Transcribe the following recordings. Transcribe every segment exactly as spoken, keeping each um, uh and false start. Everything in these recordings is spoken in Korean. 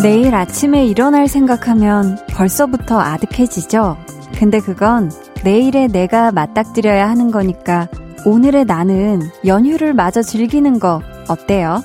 내일 아침에 일어날 생각하면 벌써부터 아득해지죠. 근데 그건 내일의 내가 맞닥뜨려야 하는 거니까 오늘의 나는 연휴를 마저 즐기는 거 어때요?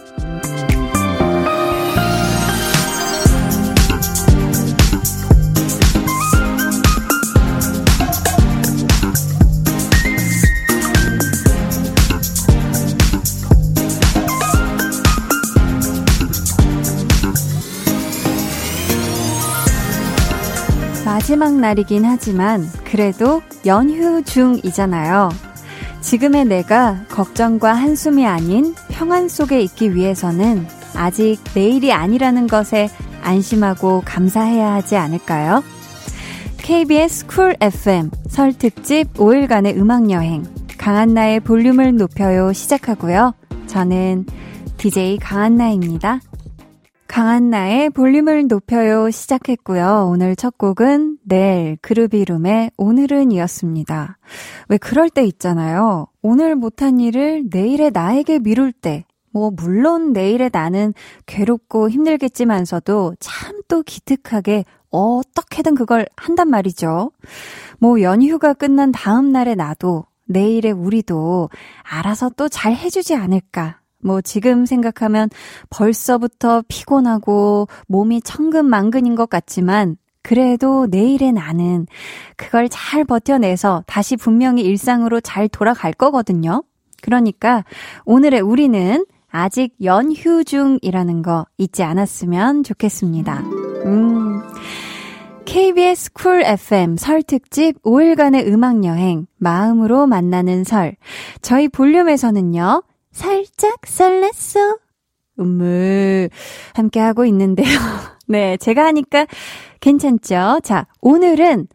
마지막 날이긴 하지만 그래도 연휴 중이잖아요. 지금의 내가 걱정과 한숨이 아닌 평안 속에 있기 위해서는 아직 내일이 아니라는 것에 안심하고 감사해야 하지 않을까요? 케이비에스 쿨 에프엠 설 특집 오일간의 음악여행 강한나의 볼륨을 높여요 시작하고요. 저는 디제이 강한나입니다. 강한나의 볼륨을 높여요 시작했고요. 오늘 첫 곡은 넬 그루비룸의 오늘은 이었습니다. 왜 그럴 때 있잖아요. 오늘 못한 일을 내일의 나에게 미룰 때. 뭐 물론 내일의 나는 괴롭고 힘들겠지만서도 참 또 기특하게 어떻게든 그걸 한단 말이죠. 뭐 연휴가 끝난 다음 날의 나도 내일의 우리도 알아서 또 잘 해주지 않을까. 뭐 지금 생각하면 벌써부터 피곤하고 몸이 천근만근인 것 같지만 그래도 내일의 나는 그걸 잘 버텨내서 다시 분명히 일상으로 잘 돌아갈 거거든요. 그러니까 오늘의 우리는 아직 연휴 중이라는 거 잊지 않았으면 좋겠습니다. 음... 케이비에스 쿨 에프엠 설 특집 오일간의 음악여행 마음으로 만나는 설 저희 볼륨에서는요. 살짝 설렜어 음을 함께하고 있는데요. 네, 제가 하니까 괜찮죠? 자, 오늘은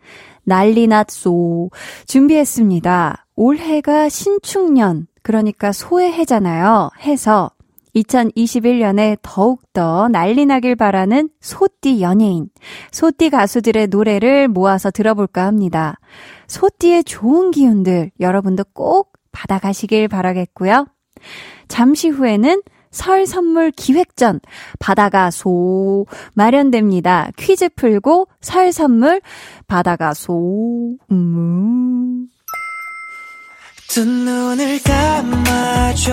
난리 났소 준비했습니다. 올해가 신축년, 그러니까 소의 해잖아요. 해서 이천이십일 년에 더욱더 난리 나길 바라는 소띠 연예인, 소띠 가수들의 노래를 모아서 들어볼까 합니다. 소띠의 좋은 기운들 여러분도 꼭 받아가시길 바라겠고요. 잠시 후에는 설 선물 기획전 받아가소 마련됩니다. 퀴즈 풀고 설 선물 받아가소. 음. 두 눈을 감아줘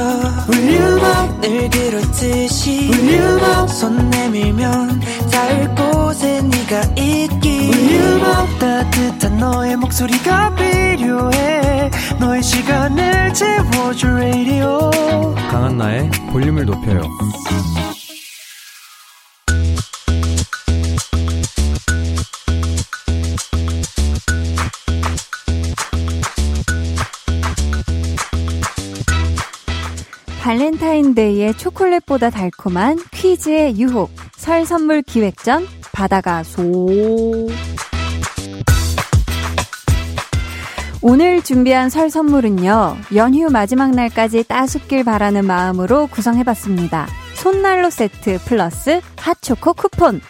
울려만을 기로듯이 울려만 손 내밀면 닿을 곳에 네가 있기 울려만 따뜻한 너의 목소리가 필요해 너의 시간을 채워줘 라디오 강한나의 볼륨을 높여요. 발렌타인데이의 초콜릿보다 달콤한 퀴즈의 유혹 설 선물 기획전 받아가소. 오늘 준비한 설 선물은요. 연휴 마지막 날까지 따숩길 바라는 마음으로 구성해봤습니다. 손난로 세트 플러스 핫초코 쿠폰.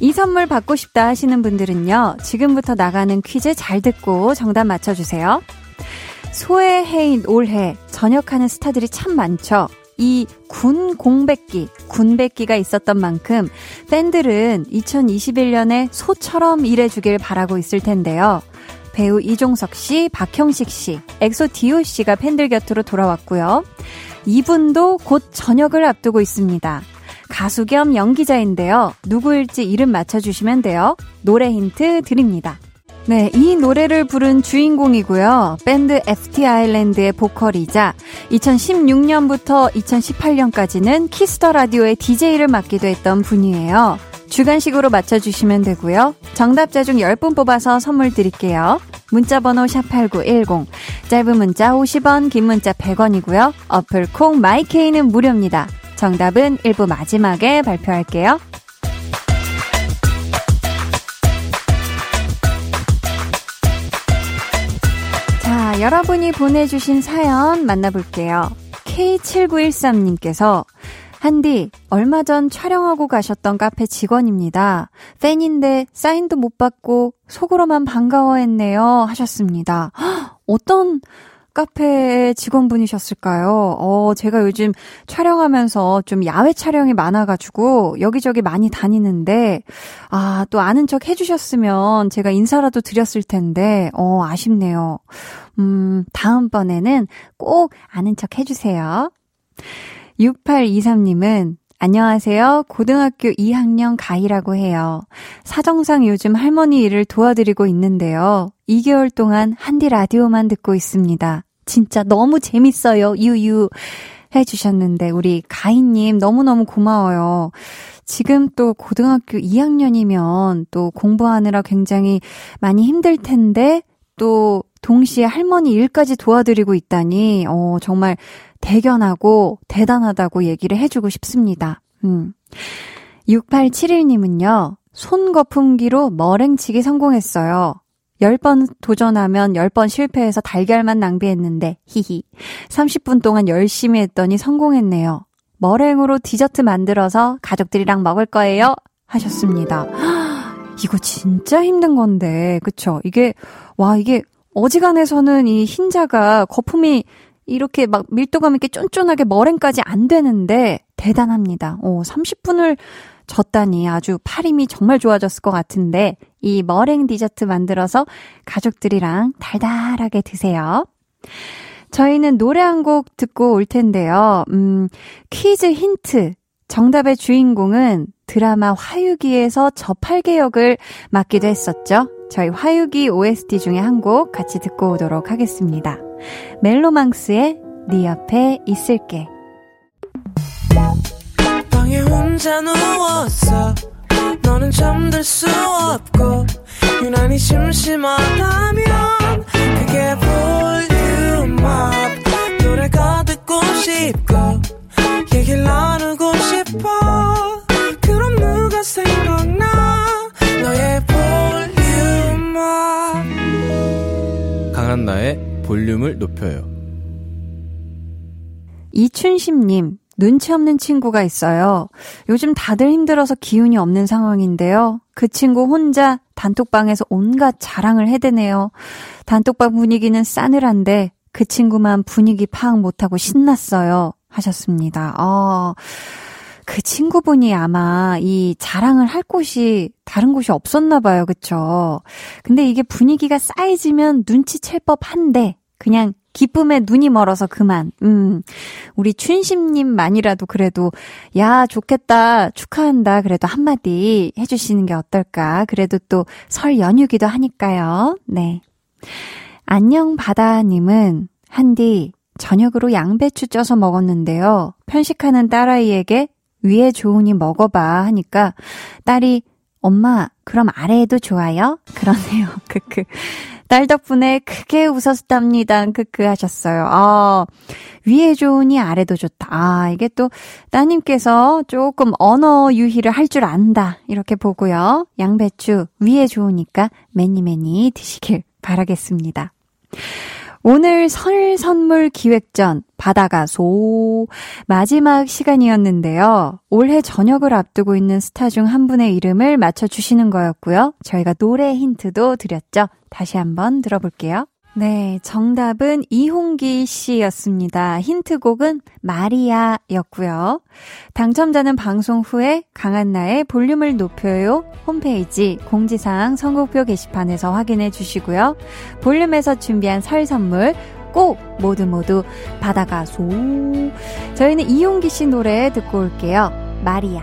이 선물 받고 싶다 하시는 분들은요. 지금부터 나가는 퀴즈 잘 듣고 정답 맞춰주세요. 소의 해인 올해 전역하는 스타들이 참 많죠. 이 군 공백기, 군백기가 있었던 만큼 팬들은 이천이십일 년에 소처럼 일해주길 바라고 있을 텐데요. 배우 이종석 씨, 박형식 씨, 엑소 디오 씨가 팬들 곁으로 돌아왔고요. 이분도 곧 전역을 앞두고 있습니다. 가수 겸 연기자인데요. 누구일지 이름 맞춰주시면 돼요. 노래 힌트 드립니다. 네, 이 노래를 부른 주인공이고요. 밴드 에프티 아일랜드의 보컬이자 이천십육 년부터 이천십팔 년까지는 키스더 라디오의 디제이를 맡기도 했던 분이에요. 주간식으로 맞춰주시면 되고요. 정답자 중 십 분 뽑아서 선물 드릴게요. 문자번호 샵팔구일공, 짧은 문자 오십 원, 긴 문자 백 원이고요. 어플 콩 마이케이는 무료입니다. 정답은 일 부 마지막에 발표할게요. 여러분이 보내주신 사연 만나볼게요. 케이 칠구일삼 님께서 한디 얼마 전 촬영하고 가셨던 카페 직원입니다. 팬인데 사인도 못 받고 속으로만 반가워했네요 하셨습니다. 허, 어떤 카페 직원분이셨을까요? 어, 제가 요즘 촬영하면서 좀 야외 촬영이 많아가지고 여기저기 많이 다니는데, 아, 또 아는 척 해주셨으면 제가 인사라도 드렸을 텐데, 어, 아쉽네요. 음, 다음번에는 꼭 아는 척 해주세요. 육팔이삼님은 안녕하세요. 고등학교 이 학년 가희라고 해요. 사정상 요즘 할머니 일을 도와드리고 있는데요. 이 개월 동안 한디 라디오만 듣고 있습니다. 진짜 너무 재밌어요. 유유 해주셨는데 우리 가희님 너무너무 고마워요. 지금 또 고등학교 이 학년이면 또 공부하느라 굉장히 많이 힘들 텐데 또 동시에 할머니 일까지 도와드리고 있다니 어, 정말 대견하고 대단하다고 얘기를 해주고 싶습니다. 음. 육팔칠일님은요. 손 거품기로 머랭치기 성공했어요. 열 번 도전하면 열 번 실패해서 달걀만 낭비했는데 히히. 삼십 분 동안 열심히 했더니 성공했네요. 머랭으로 디저트 만들어서 가족들이랑 먹을 거예요. 하셨습니다. 이거 진짜 힘든 건데 그쵸? 이게 와 이게 어지간해서는 이 흰자가 거품이 이렇게 막 밀도감 있게 쫀쫀하게 머랭까지 안 되는데 대단합니다. 오, 삼십 분을 졌다니 아주 팔 힘이 정말 좋아졌을 것 같은데 이 머랭 디저트 만들어서 가족들이랑 달달하게 드세요. 저희는 노래 한 곡 듣고 올 텐데요. 음, 퀴즈 힌트. 정답의 주인공은 드라마 화유기에서 저팔계 역을 맡기도 했었죠. 저희 화유기 오에스티 중에 한 곡 같이 듣고 오도록 하겠습니다. 멜로망스의 네 옆에 있을게. 방에 혼자 누웠어. 너는 잠들 수 없고 유난히 심심하다면 그게 볼륨업. 노래가 듣고 싶고 얘기를 나누고 싶어. 그럼 누가 생각나 너의 볼륨업. 강한나의 볼륨을 높여요. 이춘심님, 눈치 없는 친구가 있어요. 요즘 다들 힘들어서 기운이 없는 상황인데요. 그 친구 혼자 단톡방에서 온갖 자랑을 해대네요. 단톡방 분위기는 싸늘한데 그 친구만 분위기 파악 못하고 신났어요. 하셨습니다. 어, 그 친구분이 아마 이 자랑을 할 곳이 다른 곳이 없었나 봐요. 그쵸? 근데 이게 분위기가 쌓이지면 눈치챌 법한데 그냥 기쁨에 눈이 멀어서 그만. 음, 우리 춘심님만이라도 그래도 야 좋겠다 축하한다 그래도 한마디 해주시는 게 어떨까. 그래도 또 설 연휴기도 하니까요. 네. 안녕 바다님은 한디 저녁으로 양배추 쪄서 먹었는데요. 편식하는 딸아이에게 위에 좋으니 먹어봐 하니까 딸이 엄마 그럼 아래에도 좋아요? 그러네요. 크크. 딸 덕분에 크게 웃었답니다. 크크 하셨어요. 아, 위에 좋으니 아래도 좋다. 아, 이게 또 따님께서 조금 언어 유희를 할 줄 안다. 이렇게 보고요. 양배추 위에 좋으니까 매니 매니 드시길 바라겠습니다. 오늘 설 선물 기획전 바다가소 마지막 시간이었는데요. 올해 저녁을 앞두고 있는 스타 중 한 분의 이름을 맞춰주시는 거였고요. 저희가 노래 힌트도 드렸죠. 다시 한번 들어볼게요. 네, 정답은 이홍기 씨였습니다. 힌트곡은 마리아였고요. 당첨자는 방송 후에 강한나의 볼륨을 높여요 홈페이지 공지사항 선곡표 게시판에서 확인해 주시고요. 볼륨에서 준비한 설 선물 꼭 모두 모두 받아가소. 저희는 이홍기 씨 노래 듣고 올게요. 마리아.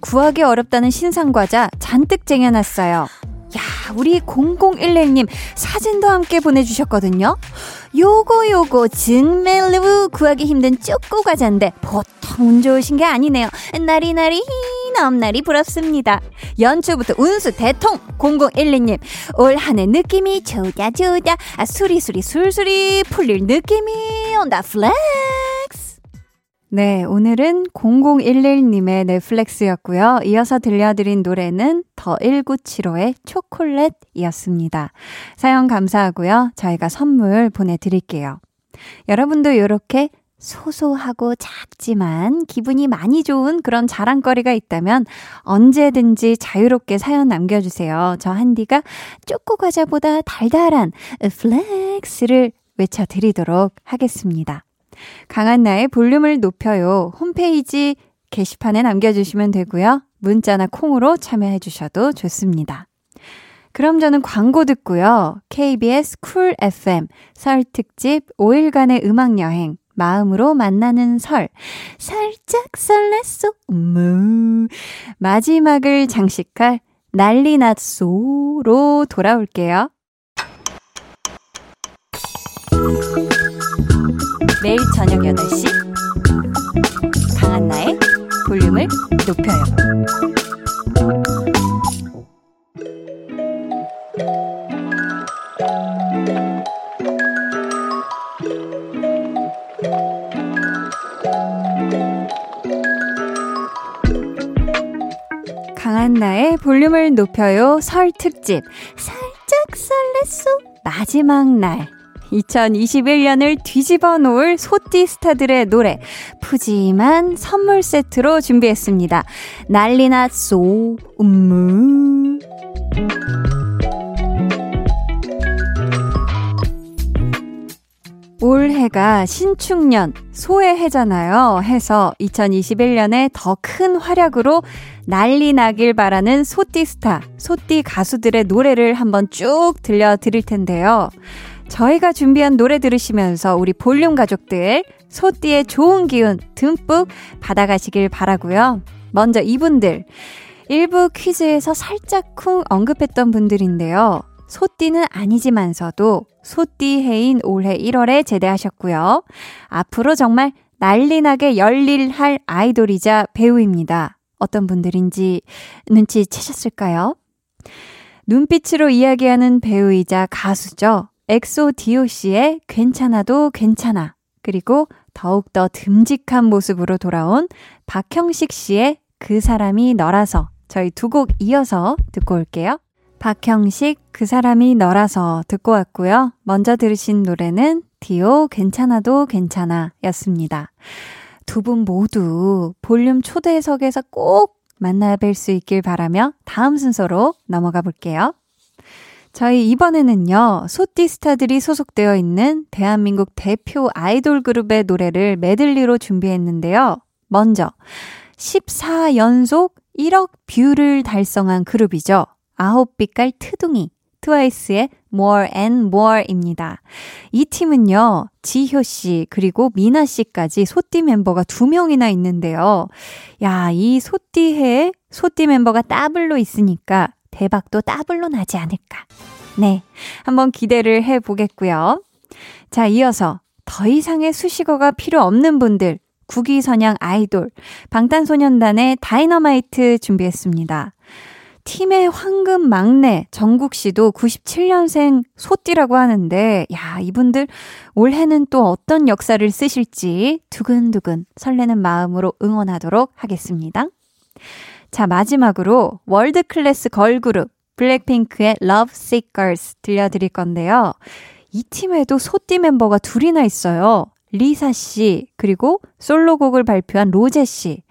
구하기 어렵다는 신상과자 잔뜩 쟁여놨어요. 야, 우리 공공일일님 사진도 함께 보내주셨거든요. 요거 요거 정말로 구하기 힘든 쪼꼬 과자인데 보통 운 좋으신 게 아니네요. 나리나리 넘나리 부럽습니다. 연초부터 운수 대통 공공일일님, 올 한 해 느낌이 좋다 좋다, 아, 수리수리 술술이 풀릴 느낌이 온다. 플렉스. 네, 오늘은 공공일일님의 넷플렉스였고요. 이어서 들려드린 노래는 더천구백칠십오의 초콜릿이었습니다. 사연 감사하고요. 저희가 선물 보내드릴게요. 여러분도 이렇게 소소하고 작지만 기분이 많이 좋은 그런 자랑거리가 있다면 언제든지 자유롭게 사연 남겨주세요. 저 한디가 쪼꼬과자보다 달달한 플렉스를 외쳐드리도록 하겠습니다. 강한나의 볼륨을 높여요. 홈페이지 게시판에 남겨주시면 되고요. 문자나 콩으로 참여해 주셔도 좋습니다. 그럼 저는 광고 듣고요. 케이비에스 쿨 에프엠 설 특집 오일간의 음악여행, 마음으로 만나는 설, 살짝 설렜소 음. 마지막을 장식할 난리났소로 돌아올게요. 매일 저녁 여덟 시 강한나의 볼륨을 높여요. 강한나의 볼륨을 높여요. 설 특집 살짝 설렜소 마지막 날, 이천이십일 년을 뒤집어 놓을 소띠 스타들의 노래, 푸짐한 선물 세트로 준비했습니다. 난리났소 음무. 올해가 신축년 소의 해잖아요. 해서 이천이십일 년에 더 큰 활약으로 난리 나길 바라는 소띠 스타, 소띠 가수들의 노래를 한번 쭉 들려드릴 텐데요. 저희가 준비한 노래 들으시면서 우리 볼륨 가족들 소띠의 좋은 기운 듬뿍 받아가시길 바라고요. 먼저 이분들 일부 퀴즈에서 살짝쿵 언급했던 분들인데요. 소띠는 아니지만서도 소띠해인 올해 일월에 제대하셨고요. 앞으로 정말 난리나게 열일할 아이돌이자 배우입니다. 어떤 분들인지 눈치채셨을까요? 눈빛으로 이야기하는 배우이자 가수죠. 엑소 디오씨의 괜찮아도 괜찮아, 그리고 더욱더 듬직한 모습으로 돌아온 박형식 씨의 그 사람이 너라서, 저희 두 곡 이어서 듣고 올게요. 박형식 그 사람이 너라서 듣고 왔고요. 먼저 들으신 노래는 디오 괜찮아도 괜찮아 였습니다. 두 분 모두 볼륨 초대석에서 꼭 만나 뵐 수 있길 바라며 다음 순서로 넘어가 볼게요. 저희 이번에는요, 소띠 스타들이 소속되어 있는 대한민국 대표 아이돌 그룹의 노래를 메들리로 준비했는데요. 먼저 십사 연속 일억 뷰를 달성한 그룹이죠. 아홉 빛깔 트둥이, 트와이스의 More and More입니다. 이 팀은요, 지효 씨 그리고 미나 씨까지 소띠 멤버가 두 명이나 있는데요. 야, 이 소띠 해에 소띠 멤버가 더블로 있으니까 대박도 더블로 나지 않을까. 네, 한번 기대를 해보겠고요. 자, 이어서 더 이상의 수식어가 필요 없는 분들, 국위선양 아이돌 방탄소년단의 다이너마이트 준비했습니다. 팀의 황금 막내 정국 씨도 구십칠년생 소띠라고 하는데, 야, 이분들 올해는 또 어떤 역사를 쓰실지 두근두근 설레는 마음으로 응원하도록 하겠습니다. 자, 마지막으로 월드클래스 걸그룹 블랙핑크의 Love Sick Girls 들려드릴 건데요. 이 팀에도 소띠 멤버가 둘이나 있어요. 리사 씨 그리고 솔로곡을 발표한 로제 씨.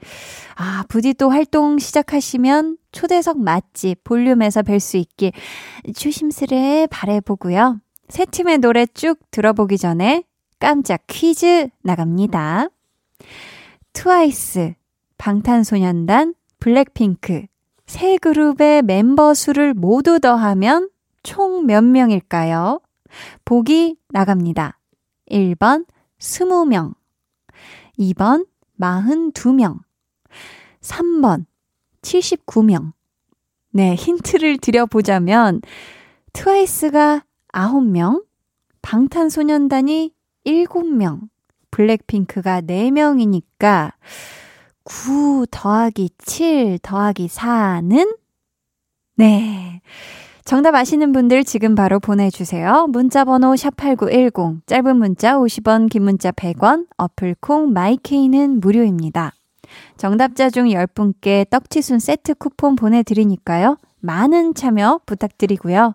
아, 부디 또 활동 시작하시면 초대석 맛집 볼륨에서 뵐 수 있길 조심스레 바라보고요. 세 팀의 노래 쭉 들어보기 전에 깜짝 퀴즈 나갑니다. 트와이스, 방탄소년단, 블랙핑크 세 그룹의 멤버 수를 모두 더하면 총 몇 명일까요? 보기 나갑니다. 일 번 스무 명, 이 번 사십이 명, 삼 번 칠십구 명. 네, 힌트를 드려보자면 트와이스가 아홉 명, 방탄소년단이 일곱 명, 블랙핑크가 네 명이니까 구 더하기 칠 더하기 사는? 네, 정답 아시는 분들 지금 바로 보내주세요. 문자번호 샵팔구일공, 짧은 문자 오십 원, 긴 문자 백 원, 어플콩 마이케이는 무료입니다. 정답자 중 열 분께 떡튀순 세트 쿠폰 보내드리니까요. 많은 참여 부탁드리고요.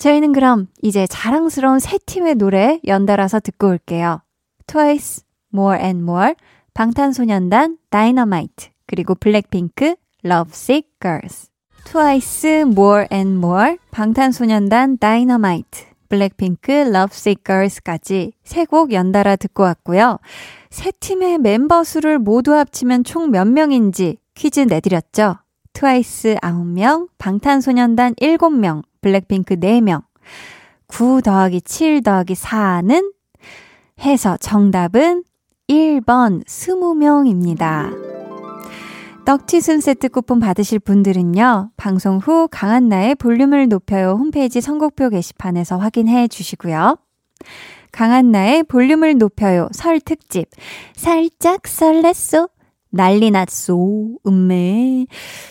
저희는 그럼 이제 자랑스러운 세 팀의 노래 연달아서 듣고 올게요. 트와이스, More and More, 방탄소년단, 다이너마이트, 그리고 블랙핑크, Love Sick Girls. 트와이스, More and More, 방탄소년단, 다이너마이트, 블랙핑크, Love Sick Girls까지 세 곡 연달아 듣고 왔고요. 세 팀의 멤버 수를 모두 합치면 총 몇 명인지 퀴즈 내드렸죠. 트와이스 아홉 명, 방탄소년단 일곱 명, 블랙핑크 네 명, 구 더하기 칠 더하기 사는? 해서 정답은 일 번 스무 명입니다. 떡튀순 세트 쿠폰 받으실 분들은요. 방송 후 강한나의 볼륨을 높여요 홈페이지 선곡표 게시판에서 확인해 주시고요. 강한나의 볼륨을 높여요 설 특집 살짝 설렜소 난리 났소 음메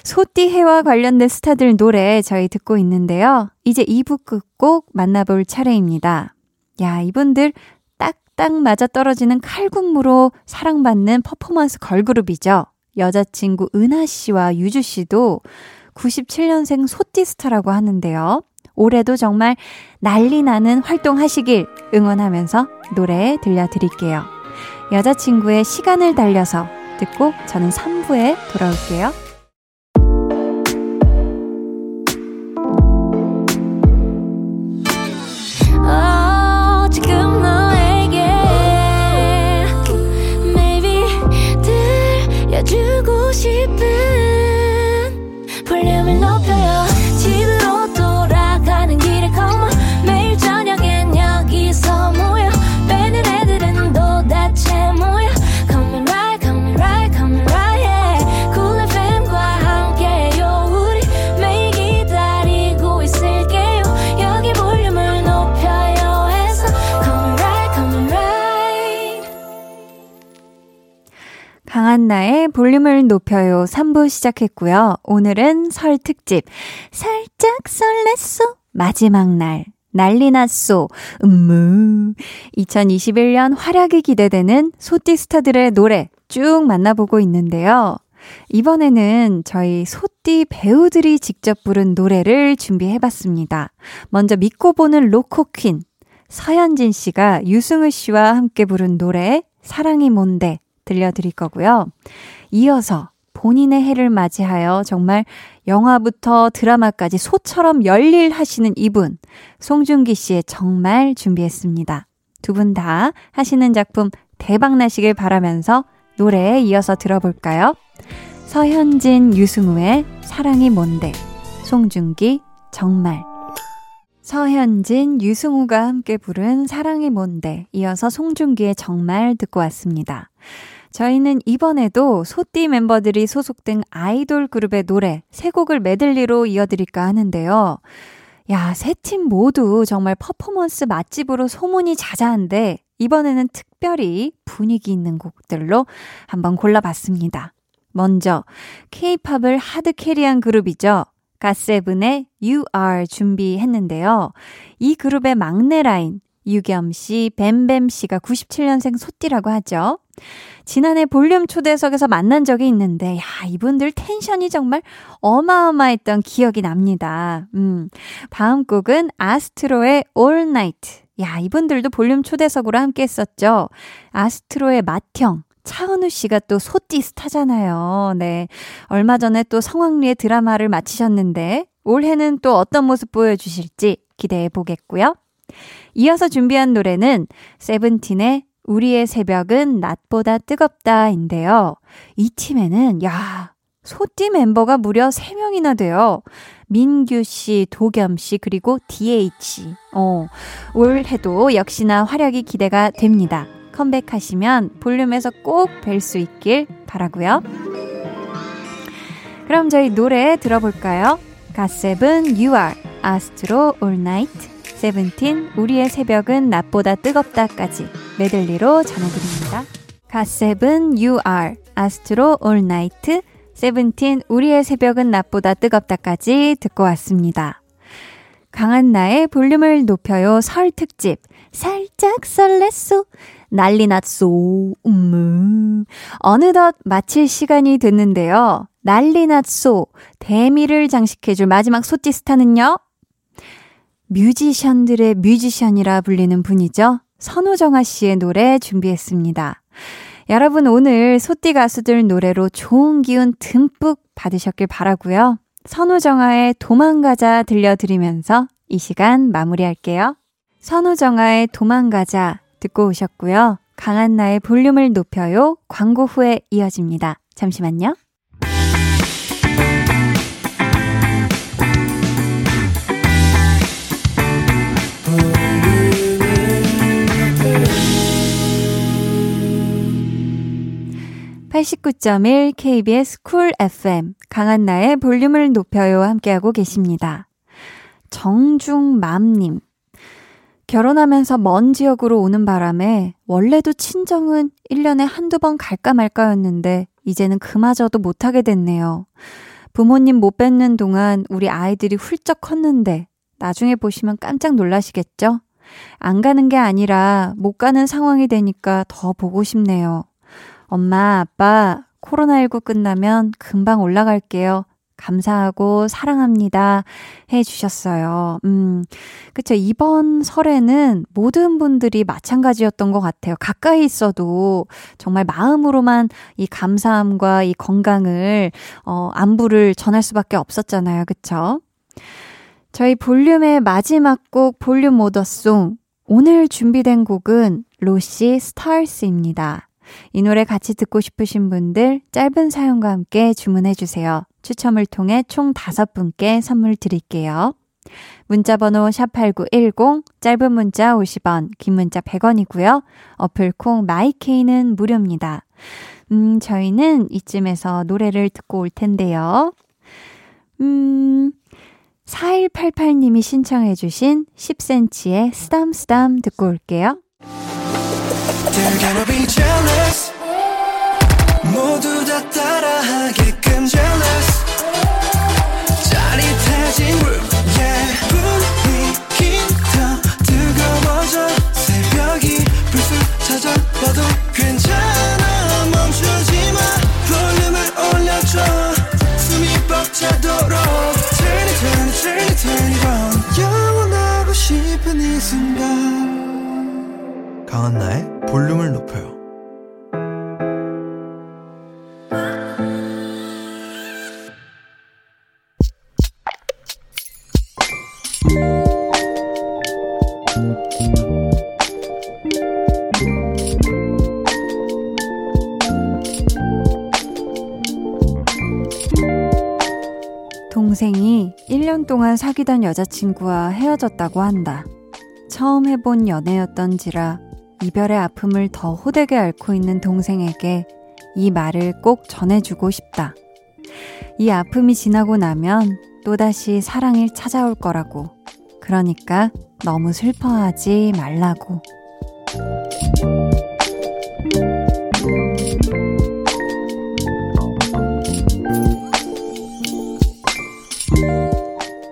소띠해와 관련된 스타들 노래 저희 듣고 있는데요. 이제 이 부 끝곡 만나볼 차례입니다. 야, 이분들 딱딱 맞아떨어지는 칼군무로 사랑받는 퍼포먼스 걸그룹이죠. 여자친구 은하씨와 유주씨도 구십칠 년생 소띠스타라고 하는데요. 올해도 정말 난리나는 활동하시길 응원하면서 노래 들려드릴게요. 여자친구의 시간을 달려서 듣고 저는 삼 부에 돌아올게요. 주고 싶은 볼륨을 높여요. 집으로 돌아가는 길에 come on. 매일 저녁엔 여기서 모여 빼는 애들은 도대체 뭐야. Come right, come right, come right yeah. Cool 에프엠과 함께요. 우리 매일 기다리고 있을게요. 여기 볼륨을 높여요 해서 come right, come right. 강한나의 볼륨을 높여요 삼 부 시작했고요. 오늘은 설 특집 살짝 설렜소 마지막 날 난리났소 음무 이천이십일 년 활약이 기대되는 소띠 스타들의 노래 쭉 만나보고 있는데요. 이번에는 저희 소띠 배우들이 직접 부른 노래를 준비해봤습니다. 먼저 믿고 보는 로코퀸 서현진 씨가 유승우 씨와 함께 부른 노래 사랑이 뭔데 들려드릴 거고요. 이어서 본인의 해를 맞이하여 정말 영화부터 드라마까지 소처럼 열일하시는 이분 송중기 씨의 정말 준비했습니다. 두 분 다 하시는 작품 대박나시길 바라면서 노래에 이어서 들어볼까요? 서현진, 유승우의 사랑이 뭔데 송중기 정말 서현진, 유승우가 함께 부른 사랑이 뭔데 이어서 송중기의 정말 듣고 왔습니다. 저희는 이번에도 소띠 멤버들이 소속된 아이돌 그룹의 노래 세 곡을 메들리로 이어드릴까 하는데요. 야, 세 팀 모두 정말 퍼포먼스 맛집으로 소문이 자자한데 이번에는 특별히 분위기 있는 곡들로 한번 골라봤습니다. 먼저 K-팝을 하드 캐리한 그룹이죠. 갓세븐의 You Are 준비했는데요. 이 그룹의 막내 라인 유겸 씨, 뱀뱀 씨가 구십칠 년생 소띠라고 하죠. 지난해 볼륨 초대석에서 만난 적이 있는데 야, 이분들 텐션이 정말 어마어마했던 기억이 납니다. 음, 다음 곡은 아스트로의 All Night. 야, 이분들도 볼륨 초대석으로 함께 했었죠. 아스트로의 맏형 차은우 씨가 또 소띠 스타잖아요. 네, 얼마 전에 또 성황리의 드라마를 마치셨는데 올해는 또 어떤 모습 보여주실지 기대해 보겠고요. 이어서 준비한 노래는 세븐틴의 우리의 새벽은 낮보다 뜨겁다인데요. 이 팀에는 야, 소띠 멤버가 무려 세 명이나 돼요. 민규 씨, 도겸 씨, 그리고 디에이치. 어, 올해도 역시나 활약이 기대가 됩니다. 컴백하시면 볼륨에서 꼭 뵐 수 있길 바라고요. 그럼 저희 노래 들어볼까요? 갓세븐 You Are, 아스트로 All Night, 세븐틴 우리의 새벽은 낮보다 뜨겁다까지 메들리로 전해드립니다. 갓세븐 You Are, 아스트로 All Night, 세븐틴 우리의 새벽은 낮보다 뜨겁다까지 듣고 왔습니다. 강한나의 볼륨을 높여요 설 특집 살짝 설렜소 난리 났소. 음. 어느덧 마칠 시간이 됐는데요. 난리 났소 대미를 장식해줄 마지막 소찌스타는요, 뮤지션들의 뮤지션이라 불리는 분이죠. 선우정아 씨의 노래 준비했습니다. 여러분 오늘 소띠 가수들 노래로 좋은 기운 듬뿍 받으셨길 바라고요. 선우정아의 도망가자 들려드리면서 이 시간 마무리할게요. 선우정아의 도망가자 듣고 오셨고요. 강한나의 볼륨을 높여요. 광고 후에 이어집니다. 잠시만요. 팔십구 점 일 케이비에스 쿨 에프엠 강한나의 볼륨을 높여요 함께하고 계십니다. 정중맘님, 결혼하면서 먼 지역으로 오는 바람에 원래도 친정은 일 년에 한두 번 갈까 말까였는데 이제는 그마저도 못하게 됐네요. 부모님 못 뵙는 동안 우리 아이들이 훌쩍 컸는데 나중에 보시면 깜짝 놀라시겠죠? 안 가는 게 아니라 못 가는 상황이 되니까 더 보고 싶네요. 엄마, 아빠, 코로나십구 끝나면 금방 올라갈게요. 감사하고 사랑합니다. 해주셨어요. 음, 그쵸. 이번 설에는 모든 분들이 마찬가지였던 것 같아요. 가까이 있어도 정말 마음으로만 이 감사함과 이 건강을, 어, 안부를 전할 수밖에 없었잖아요. 그쵸? 저희 볼륨의 마지막 곡, 볼륨 오더송. 오늘 준비된 곡은 로시 스타일스입니다. 이 노래 같이 듣고 싶으신 분들 짧은 사연과 함께 주문해주세요. 추첨을 통해 총 다섯 분께 선물 드릴게요. 문자번호 샵팔구일공, 짧은 문자 오십 원, 긴 문자 백 원이고요. 어플콩 마이케이는 무료입니다. 음, 저희는 이쯤에서 노래를 듣고 올 텐데요. 음, 사일팔팔님이 신청해 주신 십 센티미터의 쓰담쓰담 듣고 올게요. There gonna be jealous. 모두 다 따라하게끔 jealous. 짜릿해진 room, yeah. 분위기 더 뜨거워져. 새벽이 불쑥 찾아와도 괜찮아. 멈추지 마. 볼륨을 올려줘. 숨이 벅차도록. Turn it, turn it, turn it, turn it on. 영원하고 싶은 이 순간. 강한나의 볼륨을 높여요. 동생이 일 년 동안 사귀던 여자친구와 헤어졌다고 한다. 처음 해본 연애였던지라 이별의 아픔을 더 호되게 앓고 있는 동생에게 이 말을 꼭 전해주고 싶다. 이 아픔이 지나고 나면 또다시 사랑이 찾아올 거라고. 그러니까 너무 슬퍼하지 말라고.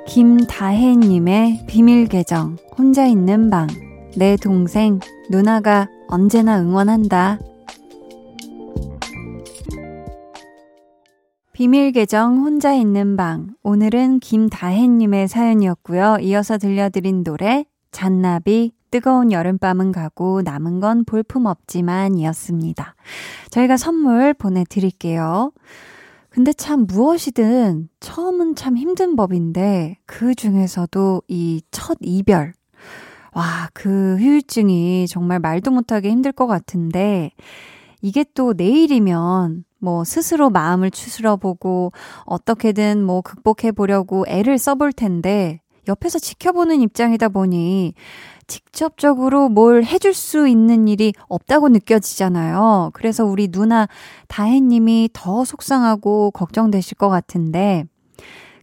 김다혜님의 비밀 계정 혼자 있는 방. 내 동생 누나가 언제나 응원한다. 비밀 계정 혼자 있는 방, 오늘은 김다혜님의 사연이었고요. 이어서 들려드린 노래 잔나비 뜨거운 여름밤은 가고 남은 건 볼품없지만 이었습니다. 저희가 선물 보내드릴게요. 근데 참 무엇이든 처음은 참 힘든 법인데 그 중에서도 이 첫 이별, 와, 그 후유증이 정말 말도 못하게 힘들 것 같은데 이게 또 내일이면 뭐 스스로 마음을 추스러보고 어떻게든 뭐 극복해보려고 애를 써볼 텐데 옆에서 지켜보는 입장이다 보니 직접적으로 뭘 해줄 수 있는 일이 없다고 느껴지잖아요. 그래서 우리 누나 다혜님이 더 속상하고 걱정되실 것 같은데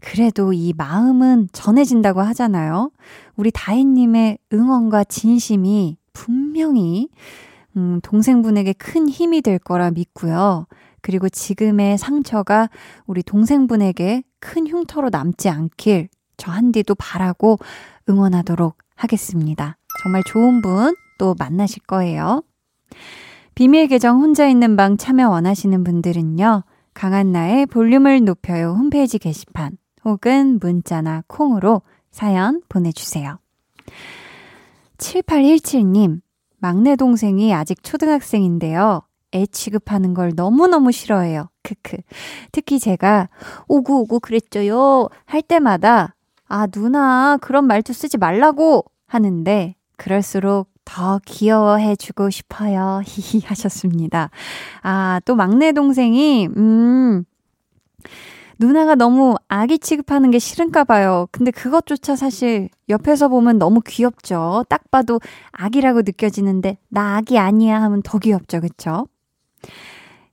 그래도 이 마음은 전해진다고 하잖아요. 우리 다혜님의 응원과 진심이 분명히 음, 동생분에게 큰 힘이 될 거라 믿고요. 그리고 지금의 상처가 우리 동생분에게 큰 흉터로 남지 않길 저 한디도 바라고 응원하도록 하겠습니다. 정말 좋은 분 또 만나실 거예요. 비밀 계정 혼자 있는 방 참여 원하시는 분들은요. 강한나의 볼륨을 높여요 홈페이지 게시판 혹은 문자나 콩으로 사연 보내주세요. 칠팔일칠 님, 막내 동생이 아직 초등학생인데요. 애 취급하는 걸 너무너무 싫어해요. 크크. 특히 제가 오구오구 그랬죠요 할 때마다 아 누나 그런 말투 쓰지 말라고 하는데 그럴수록 더 귀여워해주고 싶어요. 히히 하셨습니다. 아 또 막내 동생이 음 누나가 너무 아기 취급하는 게 싫은가 봐요. 근데 그것조차 사실 옆에서 보면 너무 귀엽죠. 딱 봐도 아기라고 느껴지는데 나 아기 아니야 하면 더 귀엽죠. 그쵸?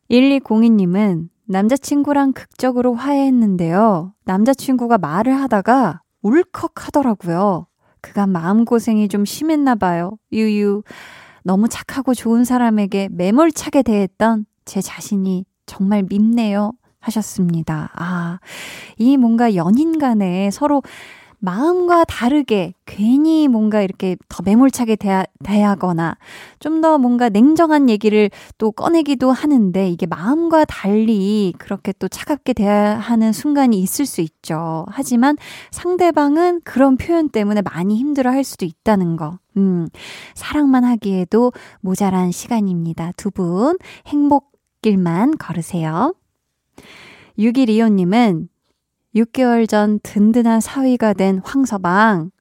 일이공이 님은 남자친구랑 극적으로 화해했는데요. 남자친구가 말을 하다가 울컥 하더라고요. 그간 마음고생이 좀 심했나 봐요. 유유. 너무 착하고 좋은 사람에게 매몰차게 대했던 제 자신이 정말 밉네요. 하셨습니다. 아, 이 뭔가 연인 간에 서로 마음과 다르게 괜히 뭔가 이렇게 더 매몰차게 대하, 대하거나 좀 더 뭔가 냉정한 얘기를 또 꺼내기도 하는데 이게 마음과 달리 그렇게 또 차갑게 대하는 순간이 있을 수 있죠. 하지만 상대방은 그런 표현 때문에 많이 힘들어할 수도 있다는 거. 음, 사랑만 하기에도 모자란 시간입니다. 두 분 행복길만 걸으세요. 육일이오 님은 육 개월 전 든든한 사위가 된 황서방.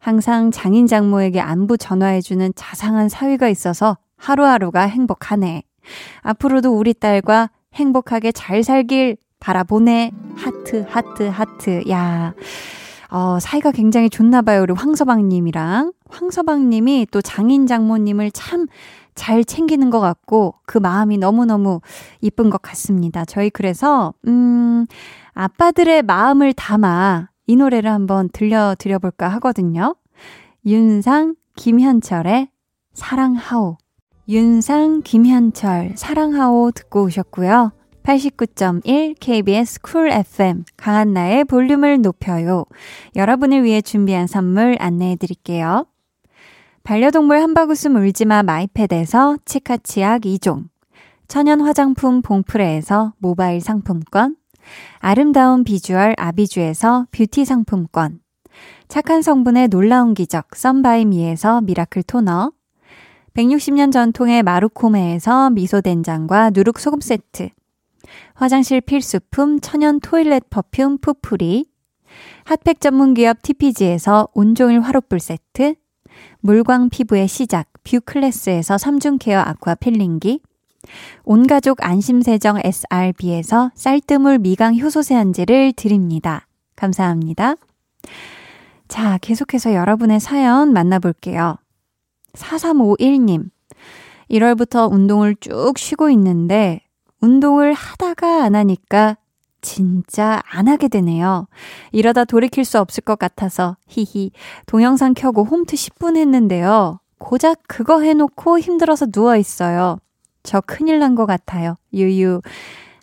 항상 장인 장모에게 안부 전화해주는 자상한 사위가 있어서 하루하루가 행복하네. 앞으로도 우리 딸과 행복하게 잘 살길 바라보네. 하트 하트 하트. 야, 어, 사이가 굉장히 좋나 봐요. 우리 황서방님이랑. 황서방님이 또 장인 장모님을 참 잘 챙기는 것 같고 그 마음이 너무너무 이쁜 것 같습니다. 저희 그래서 음, 아빠들의 마음을 담아 이 노래를 한번 들려드려볼까 하거든요. 윤상, 김현철의 사랑하오. 윤상, 김현철, 사랑하오 듣고 오셨고요. 팔십구 점 일 케이비에스 쿨 에프엠 강한나의 볼륨을 높여요. 여러분을 위해 준비한 선물 안내해드릴게요. 반려동물 한바구음 울지마 마이패드에서 치카치약 이 종, 천연 화장품 봉프레에서 모바일 상품권, 아름다운 비주얼 아비주에서 뷰티 상품권, 착한 성분의 놀라운 기적 썬바이미에서 미라클 토너, 백육십 년 전통의 마루코메에서 미소된장과 누룩소금 세트, 화장실 필수품 천연 토일렛 퍼퓸 푸풀이, 핫팩 전문기업 티피지에서 온종일 화롯불 세트, 물광 피부의 시작 뷰클래스에서 삼중 케어 아쿠아 필링기, 온가족 안심세정 에스알비에서 쌀뜨물 미강 효소 세안제를 드립니다. 감사합니다. 자, 계속해서 여러분의 사연 만나볼게요. 사삼오일 님, 일월부터 운동을 쭉 쉬고 있는데 운동을 하다가 안 하니까 진짜 안 하게 되네요. 이러다 돌이킬 수 없을 것 같아서 히히 동영상 켜고 홈트 십 분 했는데요. 고작 그거 해놓고 힘들어서 누워있어요. 저 큰일 난 것 같아요. 유유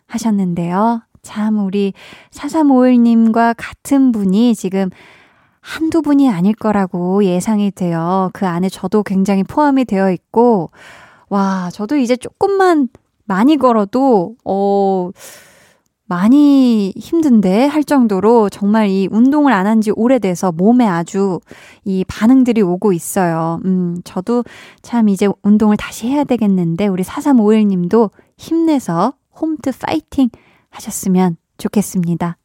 하셨는데요. 참 우리 사삼오일 님과 같은 분이 지금 한두 분이 아닐 거라고 예상이 돼요. 그 안에 저도 굉장히 포함이 되어 있고 와 저도 이제 조금만 많이 걸어도 어... 많이 힘든데 할 정도로 정말 이 운동을 안 한 지 오래돼서 몸에 아주 이 반응들이 오고 있어요. 음, 저도 참 이제 운동을 다시 해야 되겠는데 우리 사삼오일 님도 힘내서 홈트 파이팅 하셨으면 좋겠습니다.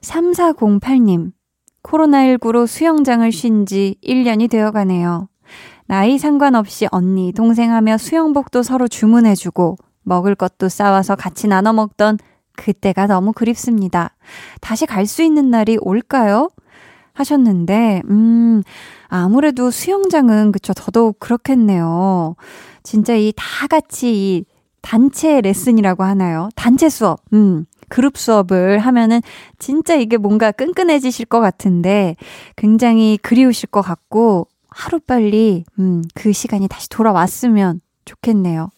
삼사공팔 님, 코로나십구로 수영장을 쉰 지 일 년이 되어가네요. 나이 상관없이 언니, 동생하며 수영복도 서로 주문해주고 먹을 것도 싸와서 같이 나눠 먹던 그때가 너무 그립습니다. 다시 갈 수 있는 날이 올까요? 하셨는데 음 아무래도 수영장은 그쵸 더더욱 그렇겠네요. 진짜 이 다 같이 이 단체 레슨이라고 하나요? 단체 수업, 음 그룹 수업을 하면은 진짜 이게 뭔가 끈끈해지실 것 같은데 굉장히 그리우실 것 같고 하루빨리 음, 그 시간이 다시 돌아왔으면 좋겠네요.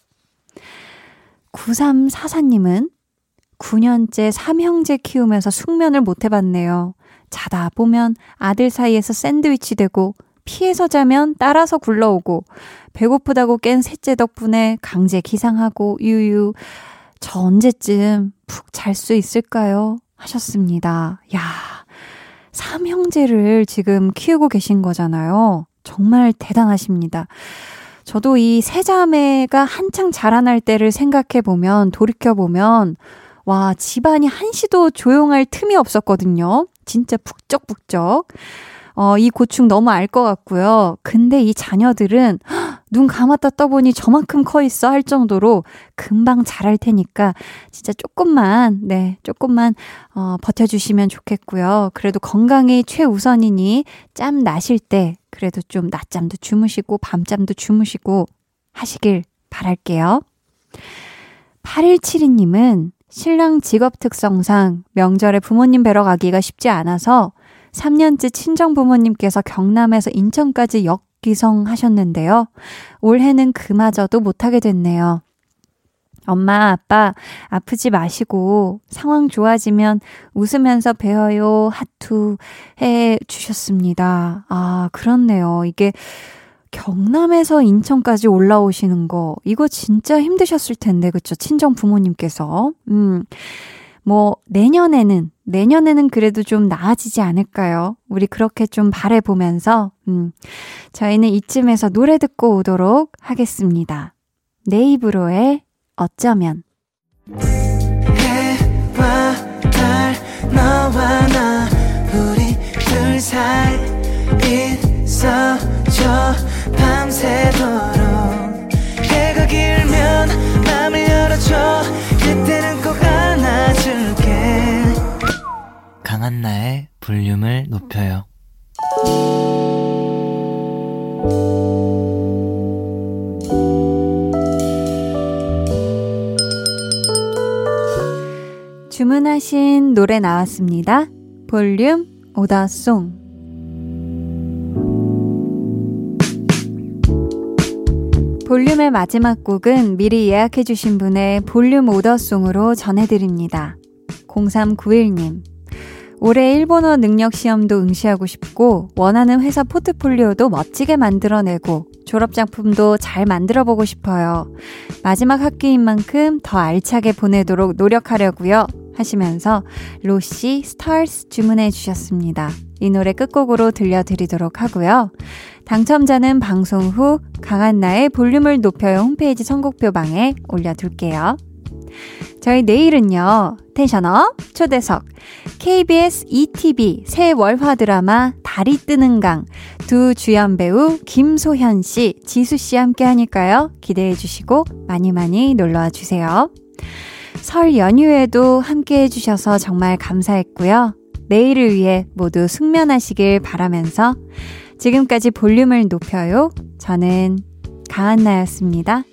구삼사사님은 구 년째 삼형제 키우면서 숙면을 못 해봤네요. 자다 보면 아들 사이에서 샌드위치 되고 피해서 자면 따라서 굴러오고 배고프다고 깬 셋째 덕분에 강제 기상하고 유유 저 언제쯤 푹 잘 수 있을까요? 하셨습니다. 야, 삼형제를 지금 키우고 계신 거잖아요. 정말 대단하십니다. 저도 이 세자매가 한창 자라날 때를 생각해보면 돌이켜보면 와 집안이 한시도 조용할 틈이 없었거든요. 진짜 북적북적 어, 이 고충 너무 알 것 같고요. 근데 이 자녀들은 눈 감았다 떠보니 저만큼 커 있어 할 정도로 금방 자랄 테니까 진짜 조금만 네 조금만 어, 버텨주시면 좋겠고요. 그래도 건강이 최우선이니 짬 나실 때 그래도 좀 낮잠도 주무시고 밤잠도 주무시고 하시길 바랄게요. 팔일칠이님은 신랑 직업 특성상 명절에 부모님 뵈러 가기가 쉽지 않아서 삼 년째 친정 부모님께서 경남에서 인천까지 역귀성하셨는데요. 올해는 그마저도 못하게 됐네요. 엄마, 아빠 아프지 마시고 상황 좋아지면 웃으면서 뵈어요 하투 해주셨습니다. 아 그렇네요. 이게 경남에서 인천까지 올라오시는 거 이거 진짜 힘드셨을 텐데 그쵸? 친정 부모님께서 음. 뭐 내년에는 내년에는 그래도 좀 나아지지 않을까요? 우리 그렇게 좀 바라보면서 음, 저희는 이쯤에서 노래 듣고 오도록 하겠습니다. 네이브로의 어쩌면 해와 달 너와 나 우리 둘 사이 있어줘 밤새도록 해가 길면 마음을 열어줘 그때는 꼭 강한나의 볼륨을 높여요. 주문하신 노래 나왔습니다. 볼륨 오더송. 볼륨의 마지막 곡은 미리 예약해주신 분의 볼륨 오더송으로 전해드립니다. 공삼구일님 올해 일본어 능력시험도 응시하고 싶고 원하는 회사 포트폴리오도 멋지게 만들어내고 졸업작품도 잘 만들어보고 싶어요. 마지막 학기인 만큼 더 알차게 보내도록 노력하려고요 하시면서 로시 스타일스 주문해 주셨습니다. 이 노래 끝곡으로 들려드리도록 하고요. 당첨자는 방송 후 강한나의 볼륨을 높여요 홈페이지 선곡표방에 올려둘게요. 저희 내일은요. 텐션업 초대석 케이비에스 이티비 새 월화 드라마 달이 뜨는 강 두 주연 배우 김소현 씨, 지수 씨 함께 하니까요. 기대해 주시고 많이 많이 놀러와 주세요. 설 연휴에도 함께 해주셔서 정말 감사했고요. 내일을 위해 모두 숙면하시길 바라면서 지금까지 볼륨을 높여요. 저는 강한나였습니다.